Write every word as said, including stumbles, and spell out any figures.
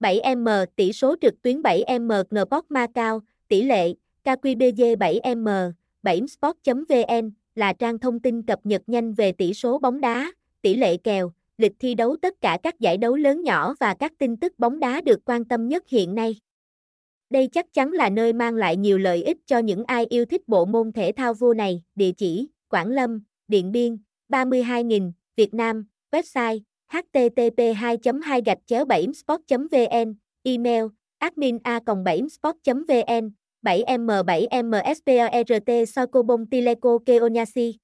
bảy em tỷ số trực tuyến bảy em Sport Ma Cao, tỷ lệ K Q B D bảy m, bảy m sport chấm v n là trang thông tin cập nhật nhanh về tỷ số bóng đá, tỷ lệ kèo, lịch thi đấu tất cả các giải đấu lớn nhỏ và các tin tức bóng đá được quan tâm nhất hiện nay. Đây chắc chắn là nơi mang lại nhiều lợi ích cho những ai yêu thích bộ môn thể thao vua này. Địa chỉ: Quảng Lâm, Điện Biên, ba mươi hai nghìn, Việt Nam. Website: h t t p hai chấm hai gạch chéo bảy m sport chấm v n. Email: admin a còng bảy m sport chấm v n. bảy m bảy m sport socobong tileco keonyasi.